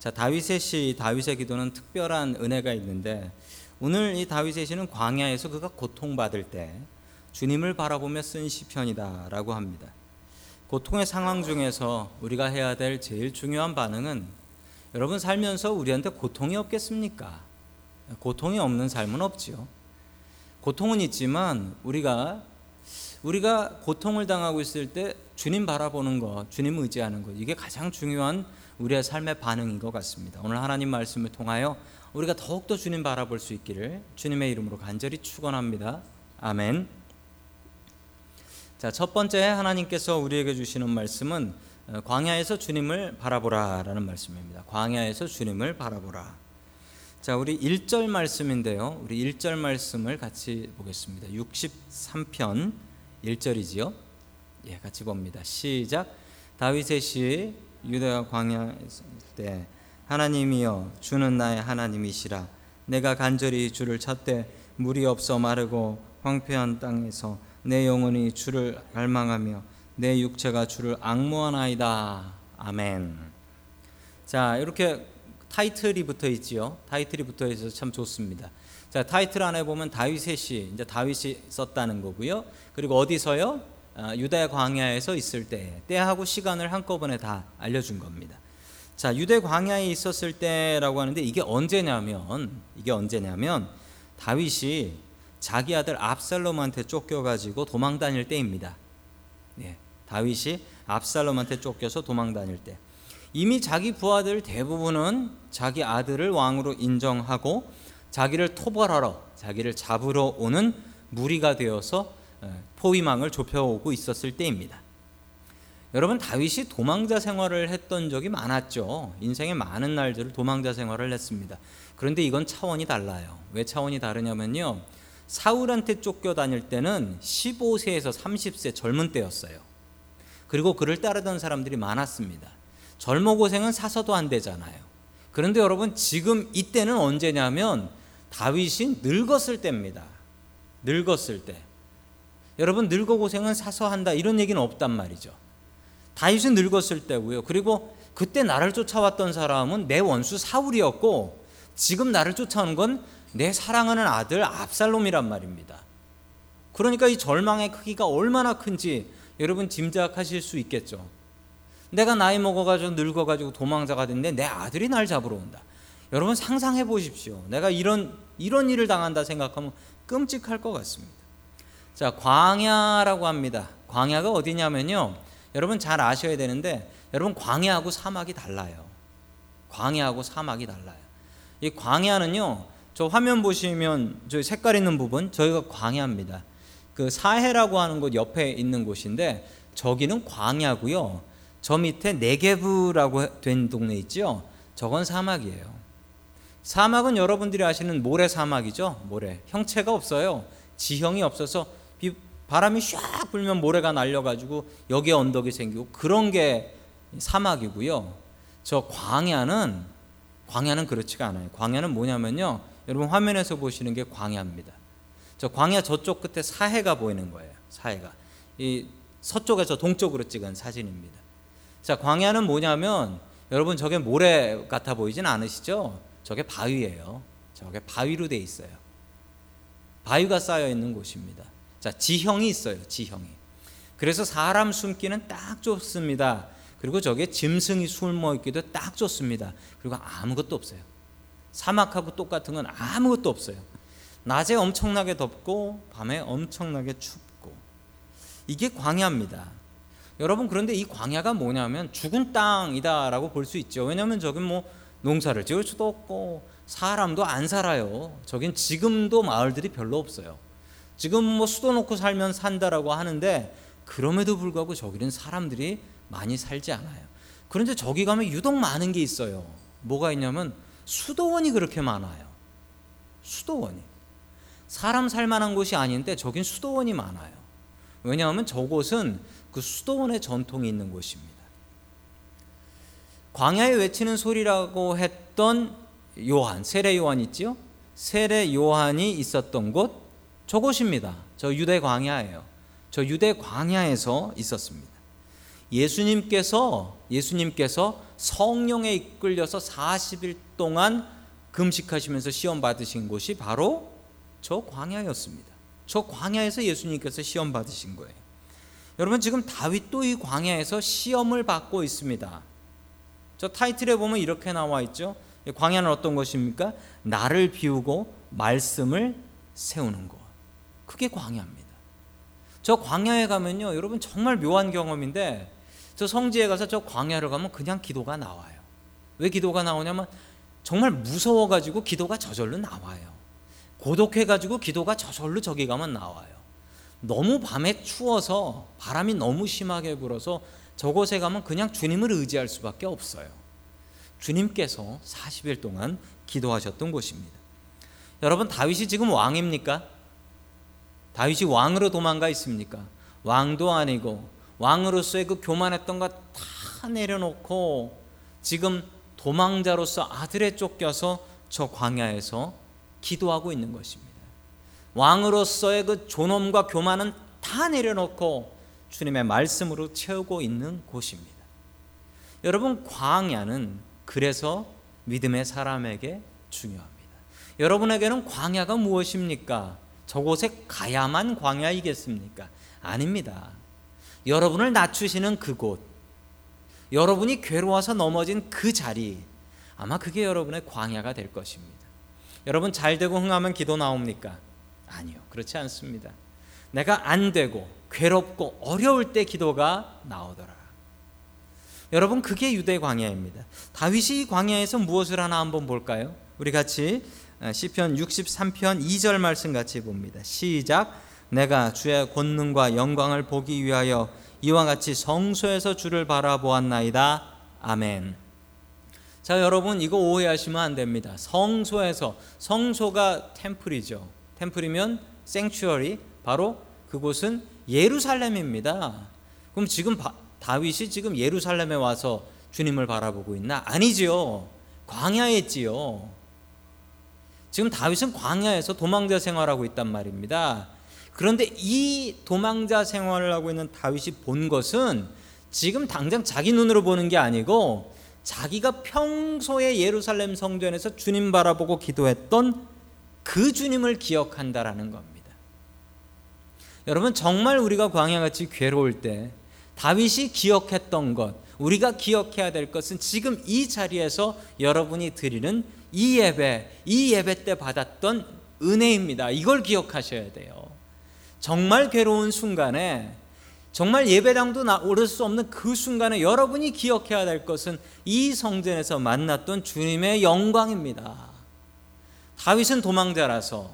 자, 다윗의 시, 다윗의 기도는 특별한 은혜가 있는데, 오늘 이 다윗의 시는 광야에서 그가 고통받을 때 주님을 바라보며 쓴 시편이다라고 합니다. 고통의 상황 중에서 우리가 해야 될 제일 중요한 반응은, 여러분 살면서 우리한테 고통이 없겠습니까? 고통이 없는 삶은 없지요. 고통은 있지만 우리가 고통을 당하고 있을 때 주님 바라보는 것, 주님 의지하는 것, 이게 가장 중요한 우리의 삶의 반응인 것 같습니다. 오늘 하나님 말씀을 통하여 우리가 더욱더 주님 바라볼 수 있기를 주님의 이름으로 간절히 축원합니다. 아멘. 자, 첫 번째 하나님께서 우리에게 주시는 말씀은 광야에서 주님을 바라보라라는 말씀입니다. 광야에서 주님을 바라보라. 자, 우리 1절 말씀인데요. 우리 1절 말씀을 같이 보겠습니다. 63편 1절이지요. 예, 같이 봅니다. 시작. 다윗의 시, 유다 광야 때. 하나님이여 주는 나의 하나님이시라. 내가 간절히 주를 찾되 물이 없어 마르고 황폐한 땅에서 내 영혼이 주를 갈망하며 내 육체가 주를 앙모하나이다. 아멘. 자, 이렇게 타이틀이 붙어 있지요. 타이틀이 붙어 있어서 참 좋습니다. 자, 타이틀 안에 보면 다윗의 시, 이제 다윗이 썼다는 거고요. 그리고 어디서요? 유대 광야에서 있을 때, 때하고 시간을 한꺼번에 다 알려준 겁니다. 자, 유대 광야에 있었을 때라고 하는데, 이게 언제냐면 다윗이 자기 아들 압살롬한테 쫓겨가지고 도망 다닐 때입니다. 네, 다윗이 압살롬한테 쫓겨서 도망 다닐 때. 이미 자기 부하들 대부분은 자기 아들을 왕으로 인정하고 자기를 토벌하러, 자기를 잡으러 오는 무리가 되어서 포위망을 좁혀오고 있었을 때입니다. 여러분, 다윗이 도망자 생활을 했던 적이 많았죠. 인생의 많은 날들을 도망자 생활을 했습니다. 그런데 이건 차원이 달라요. 왜 차원이 다르냐면요, 사울한테 쫓겨 다닐 때는 15세에서 30세 젊은 때였어요. 그리고 그를 따르던 사람들이 많았습니다. 젊어 고생은 사서도 안 되잖아요. 그런데 여러분, 지금 이때는 언제냐면 다윗이 늙었을 때입니다. 늙었을 때. 여러분, 늙어 고생은 사서 한다, 이런 얘기는 없단 말이죠. 다윗은 늙었을 때고요. 그리고 그때 나를 쫓아왔던 사람은 내 원수 사울이었고, 지금 나를 쫓아오는 건 내 사랑하는 아들 압살롬이란 말입니다. 그러니까 이 절망의 크기가 얼마나 큰지 여러분 짐작하실 수 있겠죠. 내가 나이 먹어가지고 늙어가지고 도망자가 됐는데 내 아들이 날 잡으러 온다. 여러분 상상해 보십시오. 내가 이런 일을 당한다 생각하면 끔찍할 것 같습니다. 자, 광야라고 합니다. 광야가 어디냐면요, 여러분 잘 아셔야 되는데, 여러분 광야하고 사막이 달라요. 광야하고 사막이 달라요. 이 광야는요, 저 화면 보시면 저 색깔 있는 부분, 저희가 광야입니다. 그 사해라고 하는 곳 옆에 있는 곳인데, 저기는 광야고요. 저 밑에 네게브라고 된 동네 있죠? 저건 사막이에요. 사막은 여러분들이 아시는 모래 사막이죠? 모래. 형체가 없어요. 지형이 없어서 바람이 샥 불면 모래가 날려가지고 여기에 언덕이 생기고, 그런 게 사막이고요. 저 광야는 그렇지가 않아요. 광야는 뭐냐면요, 여러분 화면에서 보시는 게 광야입니다. 저 광야 저쪽 끝에 사해가 보이는 거예요. 사해가 이 서쪽에서 동쪽으로 찍은 사진입니다. 자, 광야는 뭐냐면, 여러분 저게 모래 같아 보이진 않으시죠? 저게 바위예요. 저게 바위로 돼 있어요. 바위가 쌓여 있는 곳입니다. 자, 지형이 있어요. 지형이. 그래서 사람 숨기는 딱 좋습니다. 그리고 저게 짐승이 숨어 있기도 딱 좋습니다. 그리고 아무것도 없어요. 사막하고 똑같은 건 아무것도 없어요. 낮에 엄청나게 덥고 밤에 엄청나게 춥고, 이게 광야입니다. 여러분, 그런데 이 광야가 뭐냐면 죽은 땅이다라고 볼 수 있죠. 왜냐하면 저긴 뭐 농사를 지을 수도 없고 사람도 안 살아요. 저긴 지금도 마을들이 별로 없어요. 지금 뭐 수도 놓고 살면 산다라고 하는데, 그럼에도 불구하고 저기는 사람들이 많이 살지 않아요. 그런데 저기 가면 유독 많은 게 있어요. 뭐가 있냐면 수도원이 그렇게 많아요. 수도원이. 사람 살만한 곳이 아닌데 저긴 수도원이 많아요. 왜냐하면 저곳은 그 수도원의 전통이 있는 곳입니다. 광야에 외치는 소리라고 했던 요한, 세례 요한 있지요? 세례 요한이 있었던 곳, 저곳입니다. 저 유대 광야예요. 저 유대 광야에서 있었습니다. 예수님께서 성령에 이끌려서 40일 동안 금식하시면서 시험 받으신 곳이 바로 저 광야였습니다. 저 광야에서 예수님께서 시험 받으신 거예요. 여러분, 지금 다윗도 이 광야에서 시험을 받고 있습니다. 저 타이틀에 보면 이렇게 나와 있죠. 광야는 어떤 것입니까? 나를 비우고 말씀을 세우는 것. 그게 광야입니다. 저 광야에 가면요, 여러분 정말 묘한 경험인데, 저 성지에 가서 저 광야를 가면 그냥 기도가 나와요. 왜 기도가 나오냐면 정말 무서워가지고 기도가 저절로 나와요. 고독해가지고 기도가 저절로 저기 가면 나와요. 너무 밤에 추워서 바람이 너무 심하게 불어서 저곳에 가면 그냥 주님을 의지할 수밖에 없어요. 주님께서 40일 동안 기도하셨던 곳입니다. 여러분, 다윗이 지금 왕입니까? 다윗이 왕으로 도망가 있습니까? 왕도 아니고 왕으로서의 그 교만했던 것 다 내려놓고 지금 도망자로서 아들에 쫓겨서 저 광야에서 기도하고 있는 것입니다. 왕으로서의 그 존엄과 교만은 다 내려놓고 주님의 말씀으로 채우고 있는 곳입니다. 여러분, 광야는 그래서 믿음의 사람에게 중요합니다. 여러분에게는 광야가 무엇입니까? 저곳에 가야만 광야이겠습니까? 아닙니다. 여러분을 낮추시는 그곳, 여러분이 괴로워서 넘어진 그 자리, 아마 그게 여러분의 광야가 될 것입니다. 여러분, 잘 되고 흥하면 기도 나옵니까? 아니요, 그렇지 않습니다. 내가 안 되고 괴롭고 어려울 때 기도가 나오더라. 여러분, 그게 유대 광야입니다. 다윗이 광야에서 무엇을 하나 한번 볼까요? 우리 같이 시편 63편 2절 말씀 같이 봅니다. 시작. 내가 주의 권능과 영광을 보기 위하여 이와 같이 성소에서 주를 바라보았나이다. 아멘. 자, 여러분, 이거 오해하시면 안 됩니다. 성소에서, 성소가 템플이죠. 템플이면 생츄어리, 바로 그곳은 예루살렘입니다. 그럼 지금 다윗이 지금 예루살렘에 와서 주님을 바라보고 있나? 아니지요. 광야에 있지요. 지금 다윗은 광야에서 도망자 생활하고 있단 말입니다. 그런데 이 도망자 생활을 하고 있는 다윗이 본 것은 지금 당장 자기 눈으로 보는 게 아니고 자기가 평소에 예루살렘 성전에서 주님 바라보고 기도했던 그 주님을 기억한다라는 겁니다. 여러분, 정말 우리가 광야같이 괴로울 때 다윗이 기억했던 것, 우리가 기억해야 될 것은 지금 이 자리에서 여러분이 드리는 이 예배 때 받았던 은혜입니다. 이걸 기억하셔야 돼요. 정말 괴로운 순간에, 정말 예배당도 오를 수 없는 그 순간에 여러분이 기억해야 될 것은 이 성전에서 만났던 주님의 영광입니다. 다윗은 도망자라서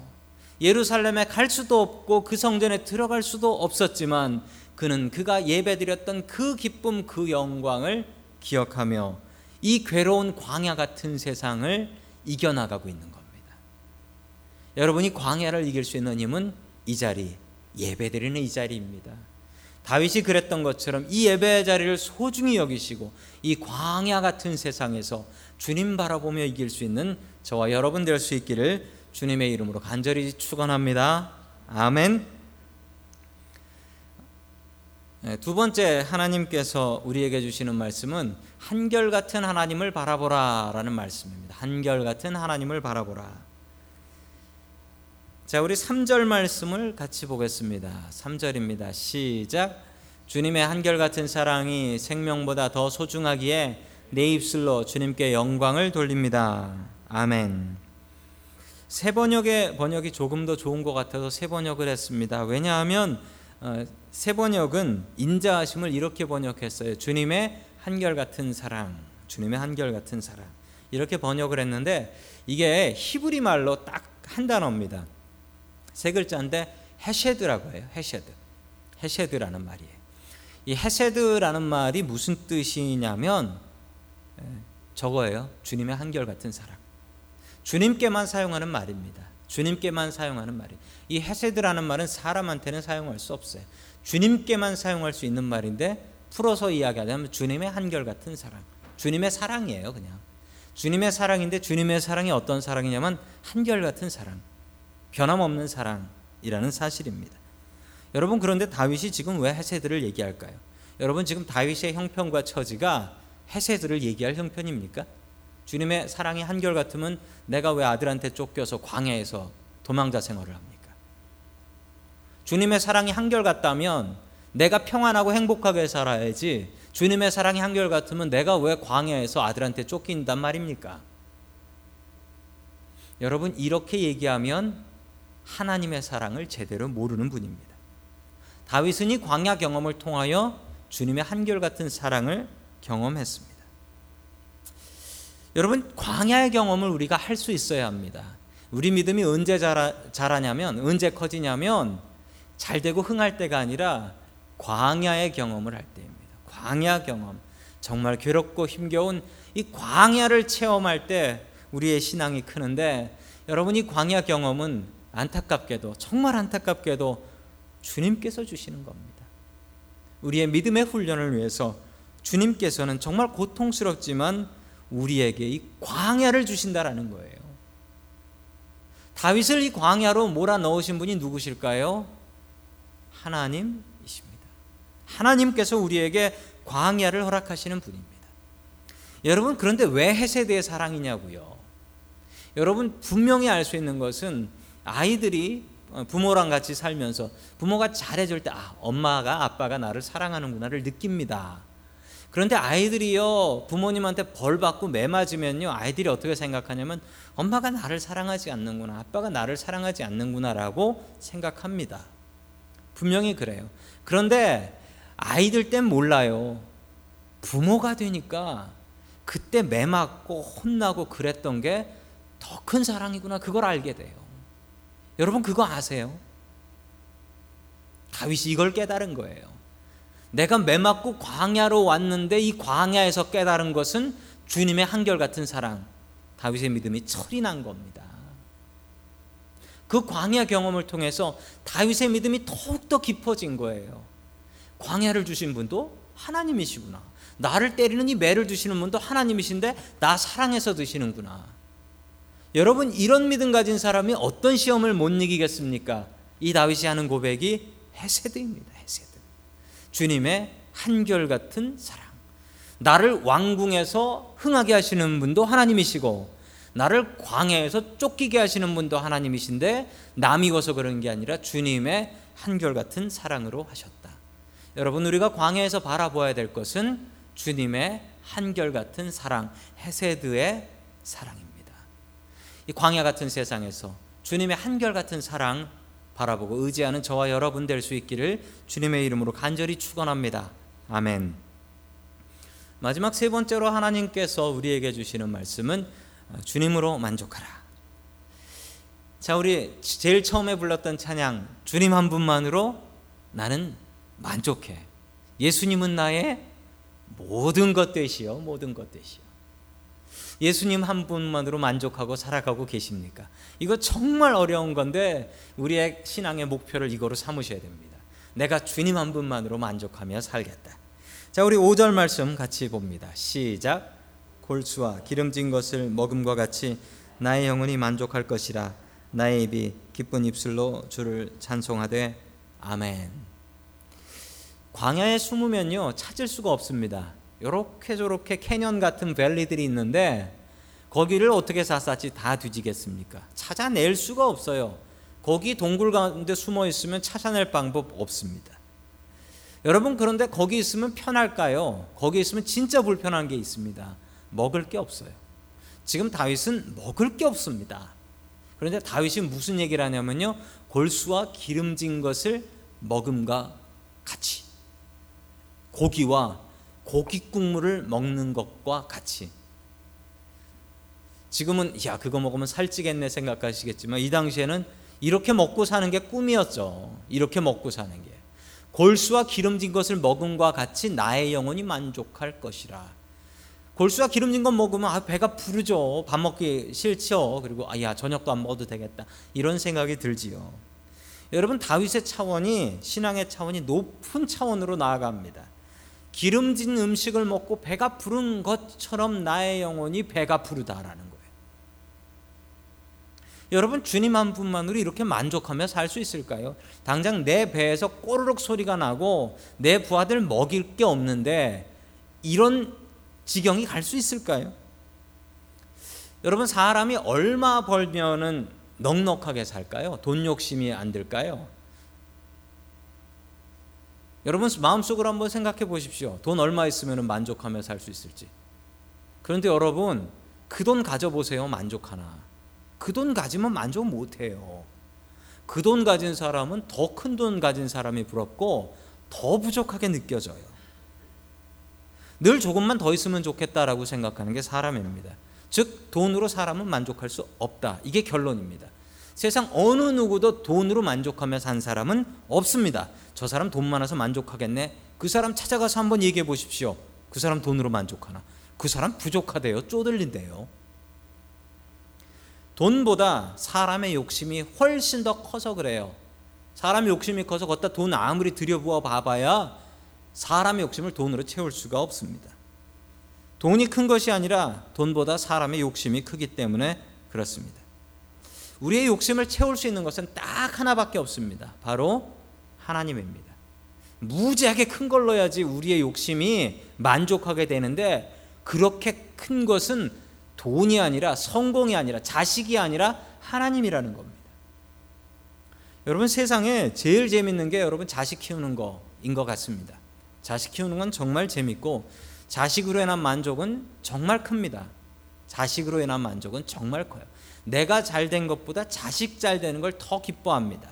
예루살렘에 갈 수도 없고 그 성전에 들어갈 수도 없었지만 그가 예배드렸던 그 기쁨, 그 영광을 기억하며 이 괴로운 광야 같은 세상을 이겨나가고 있는 겁니다. 여러분이 광야를 이길 수 있는 힘은 이 자리, 예배드리는 이 자리입니다. 다윗이 그랬던 것처럼 이 예배의 자리를 소중히 여기시고 이 광야 같은 세상에서 주님 바라보며 이길 수 있는 저와 여러분 될 수 있기를 주님의 이름으로 간절히 축원합니다. 아멘. 두 번째, 하나님께서 우리에게 주시는 말씀은 한결같은 하나님을 바라보라 라는 말씀입니다. 한결같은 하나님을 바라보라. 자, 우리 3절 말씀을 같이 보겠습니다. 3절입니다. 시작. 주님의 한결같은 사랑이 생명보다 더 소중하기에 내 입술로 주님께 영광을 돌립니다. 아멘. 새 번역의 번역이 조금 더 좋은 것 같아서 새 번역을 했습니다. 왜냐하면 새 번역은 인자하심을 이렇게 번역했어요. 주님의 한결같은 사랑, 주님의 한결같은 사랑, 이렇게 번역을 했는데 이게 히브리 말로 딱 한 단어입니다. 세 글자인데 헤세드라고 해요. 헤세드, 헤세드라는 말이에요. 이 헤세드라는 말이 무슨 뜻이냐면 저거예요. 주님의 한결같은 사랑. 주님께만 사용하는 말입니다. 주님께만 사용하는 말이에요. 이 헤세드라는 말은 사람한테는 사용할 수 없어요. 주님께만 사용할 수 있는 말인데 풀어서 이야기하자면 주님의 한결같은 사랑. 주님의 사랑이에요. 그냥 주님의 사랑인데 주님의 사랑이 어떤 사랑이냐면 한결같은 사랑, 변함없는 사랑이라는 사실입니다. 여러분, 그런데 다윗이 지금 왜 헤세드를 얘기할까요? 여러분 지금 다윗의 형편과 처지가 헤세드를 얘기할 형편입니까? 주님의 사랑이 한결같으면 내가 왜 아들한테 쫓겨서 광야에서 도망자 생활을 합니까? 주님의 사랑이 한결같다면 내가 평안하고 행복하게 살아야지, 주님의 사랑이 한결같으면 내가 왜 광야에서 아들한테 쫓긴단 말입니까? 여러분 이렇게 얘기하면 하나님의 사랑을 제대로 모르는 분입니다. 다윗은 이 광야 경험을 통하여 주님의 한결같은 사랑을 경험했습니다. 여러분 광야의 경험을 우리가 할 수 있어야 합니다. 우리 믿음이 언제 자라냐면, 언제 커지냐면 잘되고 흥할 때가 아니라 광야의 경험을 할 때입니다. 광야 경험, 정말 괴롭고 힘겨운 이 광야를 체험할 때 우리의 신앙이 크는데, 여러분 이 광야 경험은 안타깝게도, 정말 안타깝게도 주님께서 주시는 겁니다. 우리의 믿음의 훈련을 위해서 주님께서는 정말 고통스럽지만 우리에게 이 광야를 주신다라는 거예요. 다윗을 이 광야로 몰아넣으신 분이 누구실까요? 하나님이십니다. 하나님께서 우리에게 광야를 허락하시는 분입니다. 여러분 그런데 왜 헤세드의 사랑이냐고요? 여러분 분명히 알 수 있는 것은, 아이들이 부모랑 같이 살면서 부모가 잘해줄 때 엄마가 아빠가 나를 사랑하는구나를 느낍니다. 그런데 아이들이요 부모님한테 벌 받고 매 맞으면요, 아이들이 어떻게 생각하냐면 엄마가 나를 사랑하지 않는구나, 아빠가 나를 사랑하지 않는구나라고 생각합니다. 분명히 그래요. 그런데 아이들 땐 몰라요. 부모가 되니까 그때 매 맞고 혼나고 그랬던 게 더 큰 사랑이구나, 그걸 알게 돼요. 여러분 그거 아세요? 다윗이 이걸 깨달은 거예요. 내가 매 맞고 광야로 왔는데 이 광야에서 깨달은 것은 주님의 한결같은 사랑, 다윗의 믿음이 철이 난 겁니다. 그 광야 경험을 통해서 다윗의 믿음이 더욱더 깊어진 거예요. 광야를 주신 분도 하나님이시구나, 나를 때리는 이 매를 주시는 분도 하나님이신데 나 사랑해서 드시는구나. 여러분 이런 믿음 가진 사람이 어떤 시험을 못 이기겠습니까? 이 다윗이 하는 고백이 헤세드입니다. 헤세드, 주님의 한결같은 사랑. 나를 왕궁에서 흥하게 하시는 분도 하나님이시고 나를 광야에서 쫓기게 하시는 분도 하나님이신데 남이고서 그런 게 아니라 주님의 한결같은 사랑으로 하셨다. 여러분 우리가 광야에서 바라봐야 될 것은 주님의 한결같은 사랑, 헤세드의 사랑입니다. 이 광야 같은 세상에서 주님의 한결같은 사랑 바라보고 의지하는 저와 여러분 될 수 있기를 주님의 이름으로 간절히 축원합니다. 아멘. 마지막 세 번째로 하나님께서 우리에게 주시는 말씀은 주님으로 만족하라. 자, 우리 제일 처음에 불렀던 찬양, 주님 한 분만으로 나는 만족해, 예수님은 나의 모든 것 되시오, 모든 것 되시오. 예수님 한 분만으로 만족하고 살아가고 계십니까? 이거 정말 어려운 건데 우리의 신앙의 목표를 이거로 삼으셔야 됩니다. 내가 주님 한 분만으로 만족하며 살겠다. 자, 우리 5절 말씀 같이 봅니다. 시작. 골수와 기름진 것을 먹음과 같이 나의 영혼이 만족할 것이라. 나의 입이 기쁜 입술로 주를 찬송하되 아멘. 광야에 숨으면요 찾을 수가 없습니다. 요렇게 저렇게 캐년 같은 밸리들이 있는데 거기를 어떻게 샅샅이 다 뒤지겠습니까? 찾아낼 수가 없어요. 거기 동굴 가운데 숨어 있으면 찾아낼 방법 없습니다. 여러분 그런데 거기 있으면 편할까요? 거기 있으면 진짜 불편한 게 있습니다. 먹을 게 없어요. 지금 다윗은 먹을 게 없습니다. 그런데 다윗이 무슨 얘기를 하냐면요, 골수와 기름진 것을 먹음과 같이, 고기와 고기 국물을 먹는 것과 같이. 지금은 야 그거 먹으면 살찌겠네 생각하시겠지만 이 당시에는 이렇게 먹고 사는 게 꿈이었죠. 이렇게 먹고 사는 게. 골수와 기름진 것을 먹음과 같이 나의 영혼이 만족할 것이라. 골수와 기름진 것 먹으면 배가 부르죠. 밥 먹기 싫죠. 그리고 야 저녁도 안 먹어도 되겠다 이런 생각이 들지요. 여러분 다윗의 차원이, 신앙의 차원이 높은 차원으로 나아갑니다. 기름진 음식을 먹고 배가 부른 것처럼 나의 영혼이 배가 부르다라는 거예요. 여러분, 주님 한 분만으로 이렇게 만족하며 살 수 있을까요? 당장 내 배에서 꼬르륵 소리가 나고 내 부하들 먹일 게 없는데 이런 지경이 갈 수 있을까요? 여러분, 사람이 얼마 벌면은 넉넉하게 살까요? 돈 욕심이 안 들까요? 여러분, 마음속으로 한번 생각해 보십시오. 돈 얼마 있으면 만족하며 살 수 있을지. 그런데 여러분, 그 돈 가져보세요. 만족하나? 그 돈 가지면 만족 못해요. 그 돈 가진 사람은 더 큰 돈 가진 사람이 부럽고 더 부족하게 느껴져요. 늘 조금만 더 있으면 좋겠다라고 생각하는 게 사람입니다. 즉, 돈으로 사람은 만족할 수 없다. 이게 결론입니다. 세상 어느 누구도 돈으로 만족하며 산 사람은 없습니다. 저 사람 돈 많아서 만족하겠네. 그 사람 찾아가서 한번 얘기해 보십시오. 그 사람 돈으로 만족하나? 그 사람 부족하대요. 쪼들린대요. 돈보다 사람의 욕심이 훨씬 더 커서 그래요. 사람 욕심이 커서 걷다 돈 아무리 들여부어 봐봐야 사람의 욕심을 돈으로 채울 수가 없습니다. 돈이 큰 것이 아니라 돈보다 사람의 욕심이 크기 때문에 그렇습니다. 우리의 욕심을 채울 수 있는 것은 딱 하나밖에 없습니다. 바로 하나님입니다. 무지하게 큰 걸로 해야지 우리의 욕심이 만족하게 되는데, 그렇게 큰 것은 돈이 아니라, 성공이 아니라, 자식이 아니라 하나님이라는 겁니다. 여러분, 세상에 제일 재밌는 게 여러분 자식 키우는 거인 것 같습니다. 자식 키우는 건 정말 재밌고, 자식으로 인한 만족은 정말 큽니다. 자식으로 인한 만족은 정말 커요. 내가 잘된 것보다 자식 잘 되는 걸 더 기뻐합니다.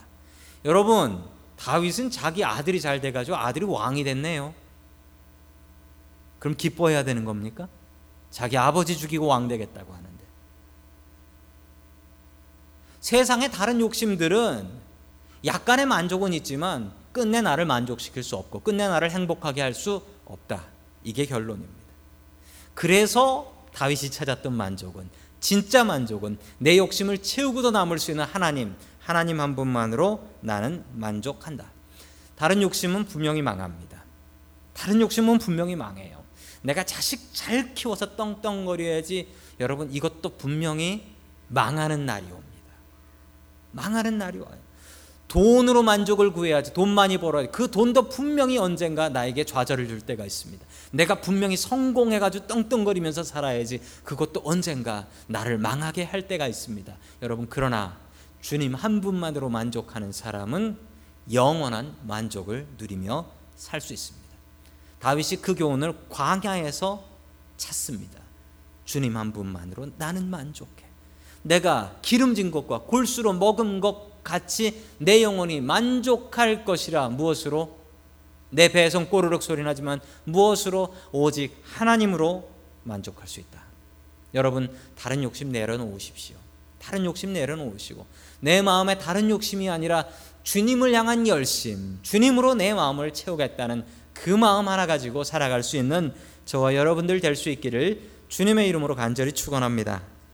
여러분, 다윗은 자기 아들이 잘 돼가지고 아들이 왕이 됐네요. 그럼 기뻐해야 되는 겁니까? 자기 아버지 죽이고 왕 되겠다고 하는데. 세상의 다른 욕심들은 약간의 만족은 있지만 끝내 나를 만족시킬 수 없고 끝내 나를 행복하게 할 수 없다. 이게 결론입니다. 그래서 다윗이 찾았던 만족은, 진짜 만족은 내 욕심을 채우고도 남을 수 있는 하나님, 하나님 한 분만으로 나는 만족한다. 다른 욕심은 분명히 망합니다. 다른 욕심은 분명히 망해요. 내가 자식 잘 키워서 떵떵거려야지. 여러분, 이것도 분명히 망하는 날이 옵니다. 망하는 날이 와요. 돈으로 만족을 구해야지, 돈 많이 벌어야지. 그 돈도 분명히 언젠가 나에게 좌절을 줄 때가 있습니다. 내가 분명히 성공해가지고 떵떵거리면서 살아야지. 그것도 언젠가 나를 망하게 할 때가 있습니다. 여러분, 그러나 주님 한 분만으로 만족하는 사람은 영원한 만족을 누리며 살 수 있습니다. 다윗이 그 교훈을 광야에서 찾습니다. 주님 한 분만으로 나는 만족해. 내가 기름진 것과 골수로 먹은 것 같이 내 영혼이 만족할 것이라. 무엇으로? 내 배에선 꼬르륵 소리 나지만 무엇으로? 오직 하나님으로 만족할 수 있다. 여러분, 다른 욕심 내려놓으십시오. 다른 욕심 내려놓으시고, 내 마음에 다른 욕심이 아니라 주님을 향한 열심, 주님으로 내 마음을 채우겠다는 그 마음 하나 가지고 살아갈 수 있는 저와 여러분들 될 수 있기를 주님의 이름으로 간절히 축원합니다.